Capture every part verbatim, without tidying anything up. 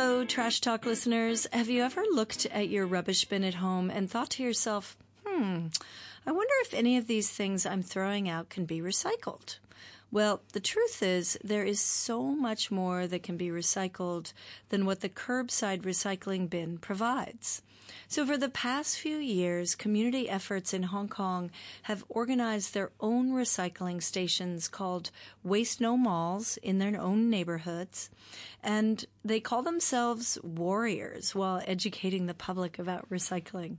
Hello, Trash Talk listeners. Have you ever looked at your rubbish bin at home and thought to yourself, hmm, I wonder if any of these things I'm throwing out can be recycled? Well, the truth is there is so much more that can be recycled than what the curbside recycling bin provides. So for the past few years, community efforts in Hong Kong have organized their own recycling stations called Waste No Malls in their own neighborhoods, and they call themselves warriors while educating the public about recycling.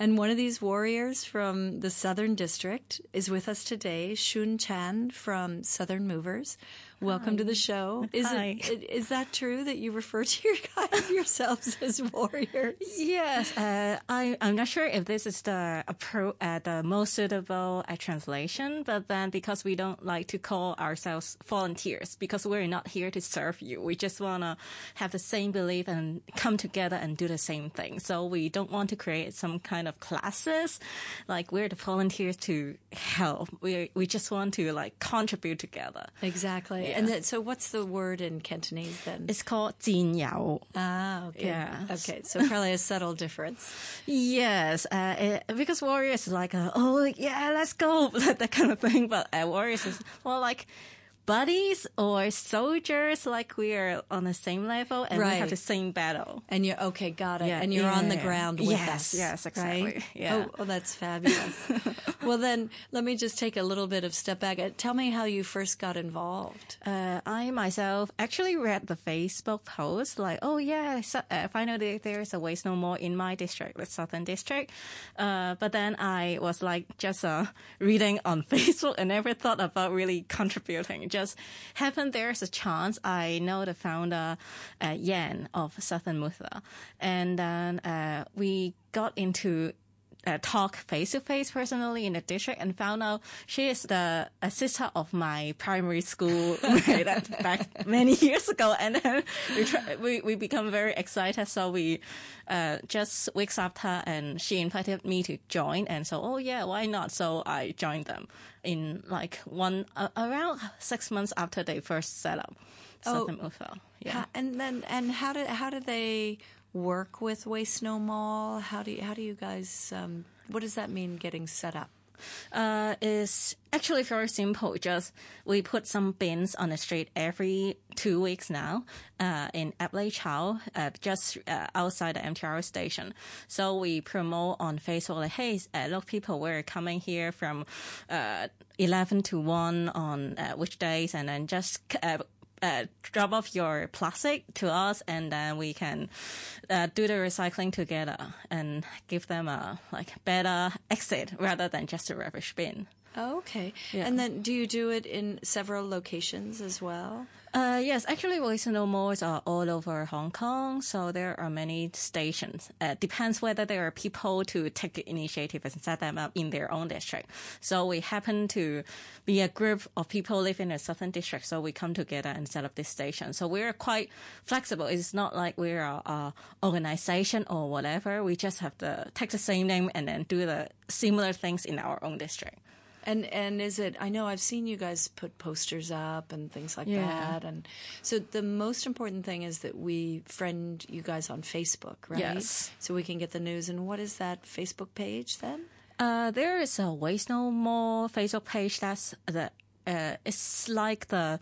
And one of these warriors from the Southern District is with us today, Shun Chan from Southern Movers. Welcome Hi. to the show. Is, Hi. It, is that true that you refer to your guys yourselves as warriors? Yes. Uh, I, I'm not sure if this is the, appro- uh, the most suitable uh, translation, but then because we don't like to call ourselves volunteers, because we're not here to serve you. We just want to have the same belief and come together and do the same thing. So we don't want to create some kind of classes, like we're the volunteers to help. We we just want to like contribute together. Exactly. Yeah. And that, so what's the word in Cantonese then? It's called 戰友. Ah, okay. Yes. Okay, so probably a subtle difference. Yes, uh, it, because warriors is like, a, oh yeah, let's go, that kind of thing. But uh, warriors is more like buddies or soldiers, like we are on the same level and right. we have the same battle. And you're, okay, got it. Yeah, and you're yeah, on the ground with yes, us. Yes, exactly. Right? Yeah. Oh, oh, that's fabulous. Well, then, let me just take a little bit of step back. Tell me how you first got involved. Uh, I myself actually read the Facebook post, like, oh, yeah, so, uh, finally there is a Waste No More in my district, the Southern District. Uh, but then I was like just uh, reading on Facebook and never thought about really contributing. Just Just happened there's a chance. I know the founder, uh, Yen of Southern Mutha, and then uh, we got into uh, talk face to face personally in the district, and found out she is the uh, sister of my primary school back many years ago. And then we try, we, we become very excited, so we. Uh, just weeks after, and she invited me to join, and so oh yeah, why not? So I joined them in like one uh, around six months after they first set up. Oh, yeah. And then and how did how do they work with Waste No More? How do you, how do you guys? Um, what does that mean? Getting set up? Uh, is actually very simple. Just we put some bins on the street every two weeks now uh, in Ap Lei Chau, uh, just uh, outside the M T R station. So we promote on Facebook, like, hey, uh, look, people, we're coming here from uh, eleven to one on uh, which days, and then just uh, Uh, drop off your plastic to us, and then we can uh, do the recycling together and give them a like better exit rather than just a rubbish bin. Oh, okay. Yeah. And then do you do it in several locations as well? Uh, yes, actually Waste No More are all over Hong Kong, so there are many stations. It uh, depends whether there are people to take the initiative and set them up in their own district. So we happen to be a group of people living in the Southern District, so we come together and set up this station. So we're quite flexible. It's not like we're an organization or whatever. We just have to take the same name and then do the similar things in our own district. And and is it, I know I've seen you guys put posters up and things like yeah. that. And so the most important thing is that we friend you guys on Facebook, right? Yes. So we can get the news. And what is that Facebook page then? Uh, there is a Waste No More Facebook page. That's the, uh, it's like the,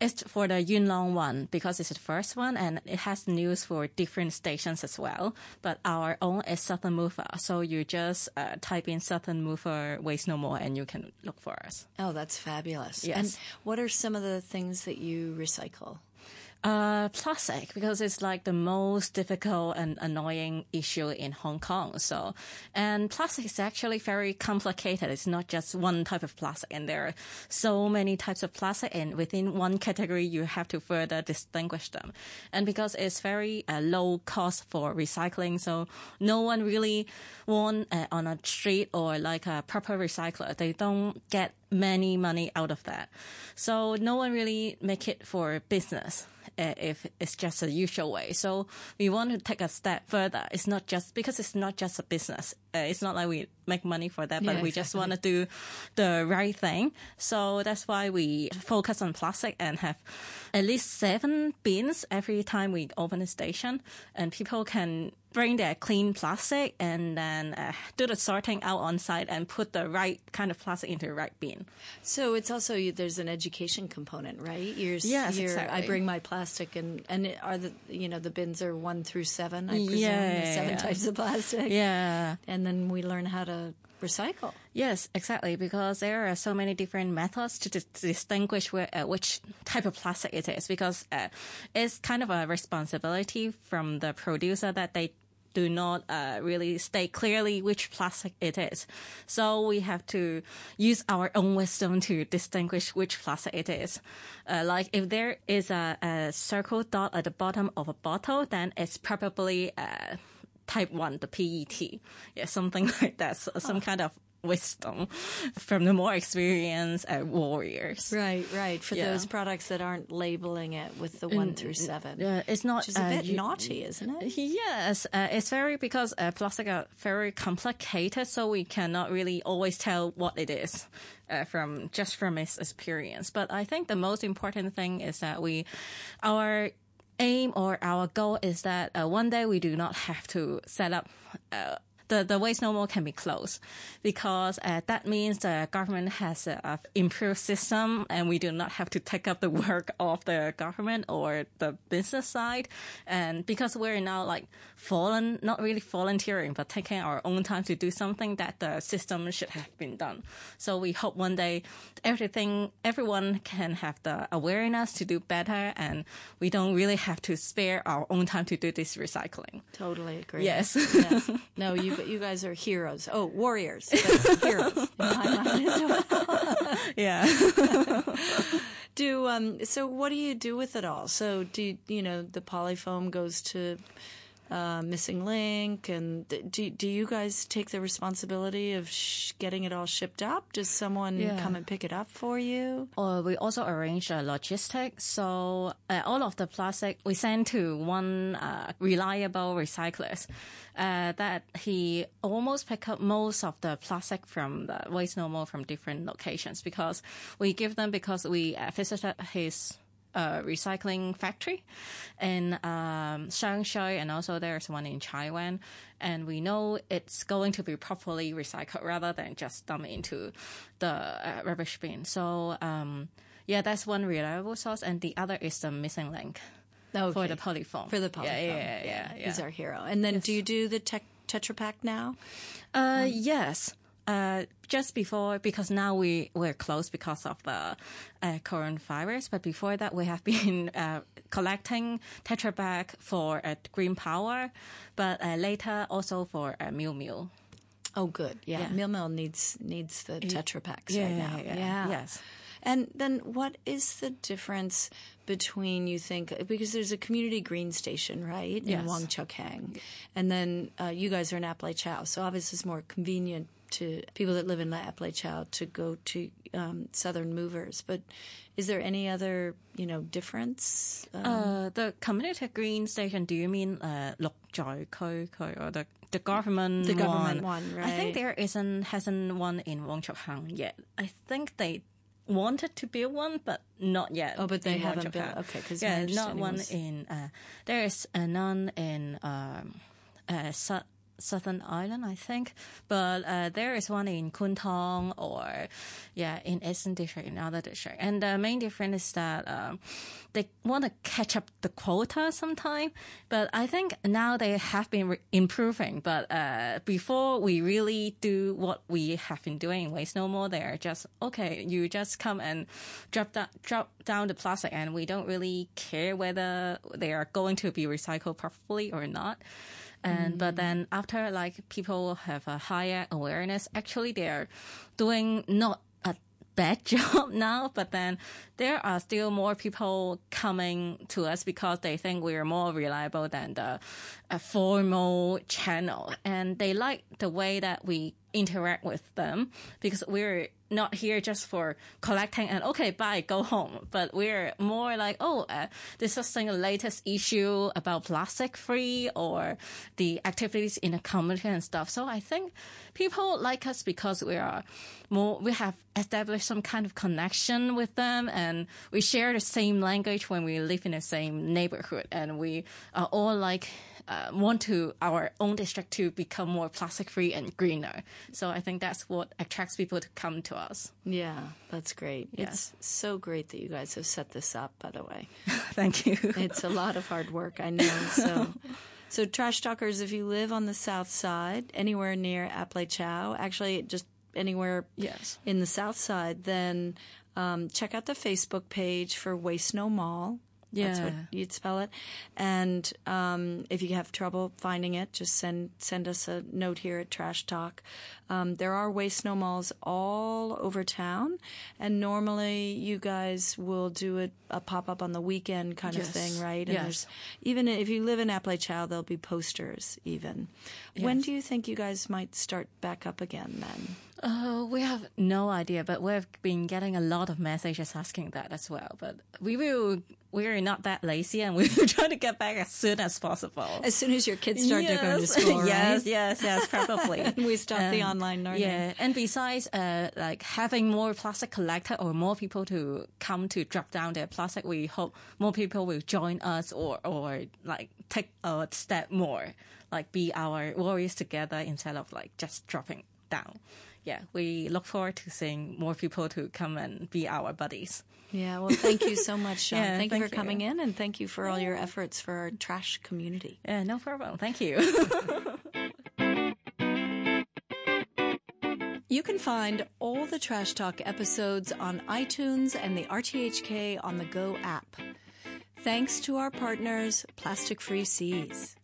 it's for the Yuen Long one because it's the first one and it has news for different stations as well. But our own is Southern Mover. So you just uh, type in Southern Mover Waste No More and you can look for us. Oh, that's fabulous. Yes. And what are some of the things that you recycle? Uh, plastic, because it's like the most difficult and annoying issue in Hong Kong. So, and plastic is actually very complicated. It's not just one type of plastic, and there are so many types of plastic, and within one category, you have to further distinguish them. And because it's very uh, low cost for recycling, so no one really wants uh, on a street or like a proper recycler. They don't get many money out of that. So no one really make it for business. Uh, if it's just the usual way. So we want to take a step further. It's not just because it's not just a business. uh, it's not like we make money for that, but yeah, we exactly. just want to do the right thing. So that's why we focus on plastic and have at least seven bins every time we open a station, and people can bring their clean plastic and then uh, do the sorting out on site and put the right kind of plastic into the right bin. So it's also, there's an education component, right? You're, yes, you're, exactly. I bring my plastic, and, and are the, you know, the bins are one through seven, I presume, yeah, seven yeah. types of plastic. Yeah. And then we learn how to recycle. Yes, exactly, because there are so many different methods to, to distinguish where, uh, which type of plastic it is, because uh, it's kind of a responsibility from the producer that they do not uh, really state clearly which plastic it is. So we have to use our own wisdom to distinguish which plastic it is. Uh, like if there is a, a circle dot at the bottom of a bottle, then it's probably uh, type one, the P E T. Yeah, something like that. So, oh. Some kind of wisdom from the more experienced uh, warriors. Right, right. For yeah. those products that aren't labeling it with the one mm, through seven. Yeah, it's not. Which is a uh, bit you, naughty, isn't it? Yes. Uh, it's very, because uh, plastic are very complicated, so we cannot really always tell what it is uh, from just from its experience. But I think the most important thing is that we, our aim or our goal is that uh, one day we do not have to set up uh, The, the Waste No More can be closed, because uh, that means the government has an uh, improved system, and we do not have to take up the work of the government or the business side. And because we're now like fallen, not really volunteering, but taking our own time to do something that the system should have been done. So we hope one day everything, everyone can have the awareness to do better, and we don't really have to spare our own time to do this recycling. Totally agree. Yes. yes. No, you But you guys are heroes. Oh, warriors. But heroes. Yeah. do um so what do you do with it all? So do you, you know, the polyfoam goes to uh Missing Link, and do do you guys take the responsibility of sh- getting it all shipped up? Does someone yeah. come and pick it up for you? Or we also arrange a logistics, so uh, all of the plastic we send to one uh, reliable recycler uh, that he almost pick up most of the plastic from the Waste No More from different locations, because we give them, because we uh, visited his Uh, recycling factory in um, Shanghai, and also there's one in Chaiwan, and we know it's going to be properly recycled rather than just dumped into the uh, rubbish bin. So um, yeah, that's one reliable source, and the other is the Missing Link okay. for the polyfoam. For the polyfoam, yeah, yeah, yeah, yeah, yeah. He's our hero. And then, yes. do you do the te- Tetra Pak now? Uh, um, yes. Uh, just before, because now we we're closed because of the uh, coronavirus. But before that, we have been uh, collecting Tetra Pak for uh, Green Power, but uh, later also for uh, Miu Miu. Oh, good. Yeah, yeah. Miu Miu needs needs the Tetra Paks yeah, right now. Yeah, yeah. yeah. Yes. And then what is the difference between, you think, because there's a community green station, right, in yes. Wong Chuk Hang, and then uh, you guys are in Ap Lei Chau, so obviously it's more convenient to people that live in Ap Lei Chau to go to um, Southern Movers. But is there any other, you know, difference? Um, uh, the community green station, do you mean uh, or the, the government the one? The government one, right. I think there isn't, hasn't one in Wong Chuk Hang yet. I think they wanted to build one, but not yet. Oh, but they haven't built. Okay, because yeah, not one was... in. Uh, there is uh, none in um, uh, Su- Southern Island, I think. But uh, there is one in Kuntong, or yeah, in Eastern District, in other district. And the main difference is that um, they want to catch up the quota sometime. But I think now they have been re- improving. But uh, before we really do what we have been doing in Waste No More, they are just, okay, you just come and drop that, drop down the plastic, and we don't really care whether they are going to be recycled properly or not. And mm. but then after, like, people have a higher awareness, actually they are doing not a bad job now, but then there are still more people coming to us because they think we are more reliable than the a formal channel, and they like the way that we interact with them, because we're not here just for collecting and okay, bye, go home. But we're more like, oh, uh, discussing the latest issue about plastic free or the activities in the community and stuff. So I think people like us because we are more, we have established some kind of connection with them, and we share the same language when we live in the same neighborhood, and we are all like, uh, want to our own district to become more plastic free and greener. So I think that's what attracts people to come to us. Yeah, that's great. Yes. It's so great that you guys have set this up, by the way. Thank you. It's a lot of hard work, I know. So, so Trash Talkers, if you live on the south side, anywhere near Ap Lei Chau, actually just anywhere yes. in the south side, then um, check out the Facebook page for Waste No More. Yeah. That's what you'd spell it. And um, if you have trouble finding it, just send send us a note here at Trash Talk. Um, there are Waste No Malls all over town, and normally you guys will do a, a pop-up on the weekend kind yes. of thing, right? And yes. there's, even if you live in Ap Lei Chau, there'll be posters even. Yes. When do you think you guys might start back up again then? Oh, uh, we have no idea, but we've been getting a lot of messages asking that as well. But we will, we're not that lazy, and we will try to get back as soon as possible. As soon as your kids start yes. to go to school, right? Yes, yes, yes, probably. And we stop um, the online learning. Yeah, and besides, uh, like having more plastic collector or more people to come to drop down their plastic, we hope more people will join us or, or like take a step more, like be our warriors together instead of like just dropping down. Yeah, we look forward to seeing more people to come and be our buddies. Yeah, well, thank you so much, Shun. yeah, thank, thank you for you. coming in, and thank you for all your efforts for our trash community. Yeah, no problem. Thank you. You can find all the Trash Talk episodes on iTunes and the R T H K On The Go app. Thanks to our partners, Plastic Free Seas.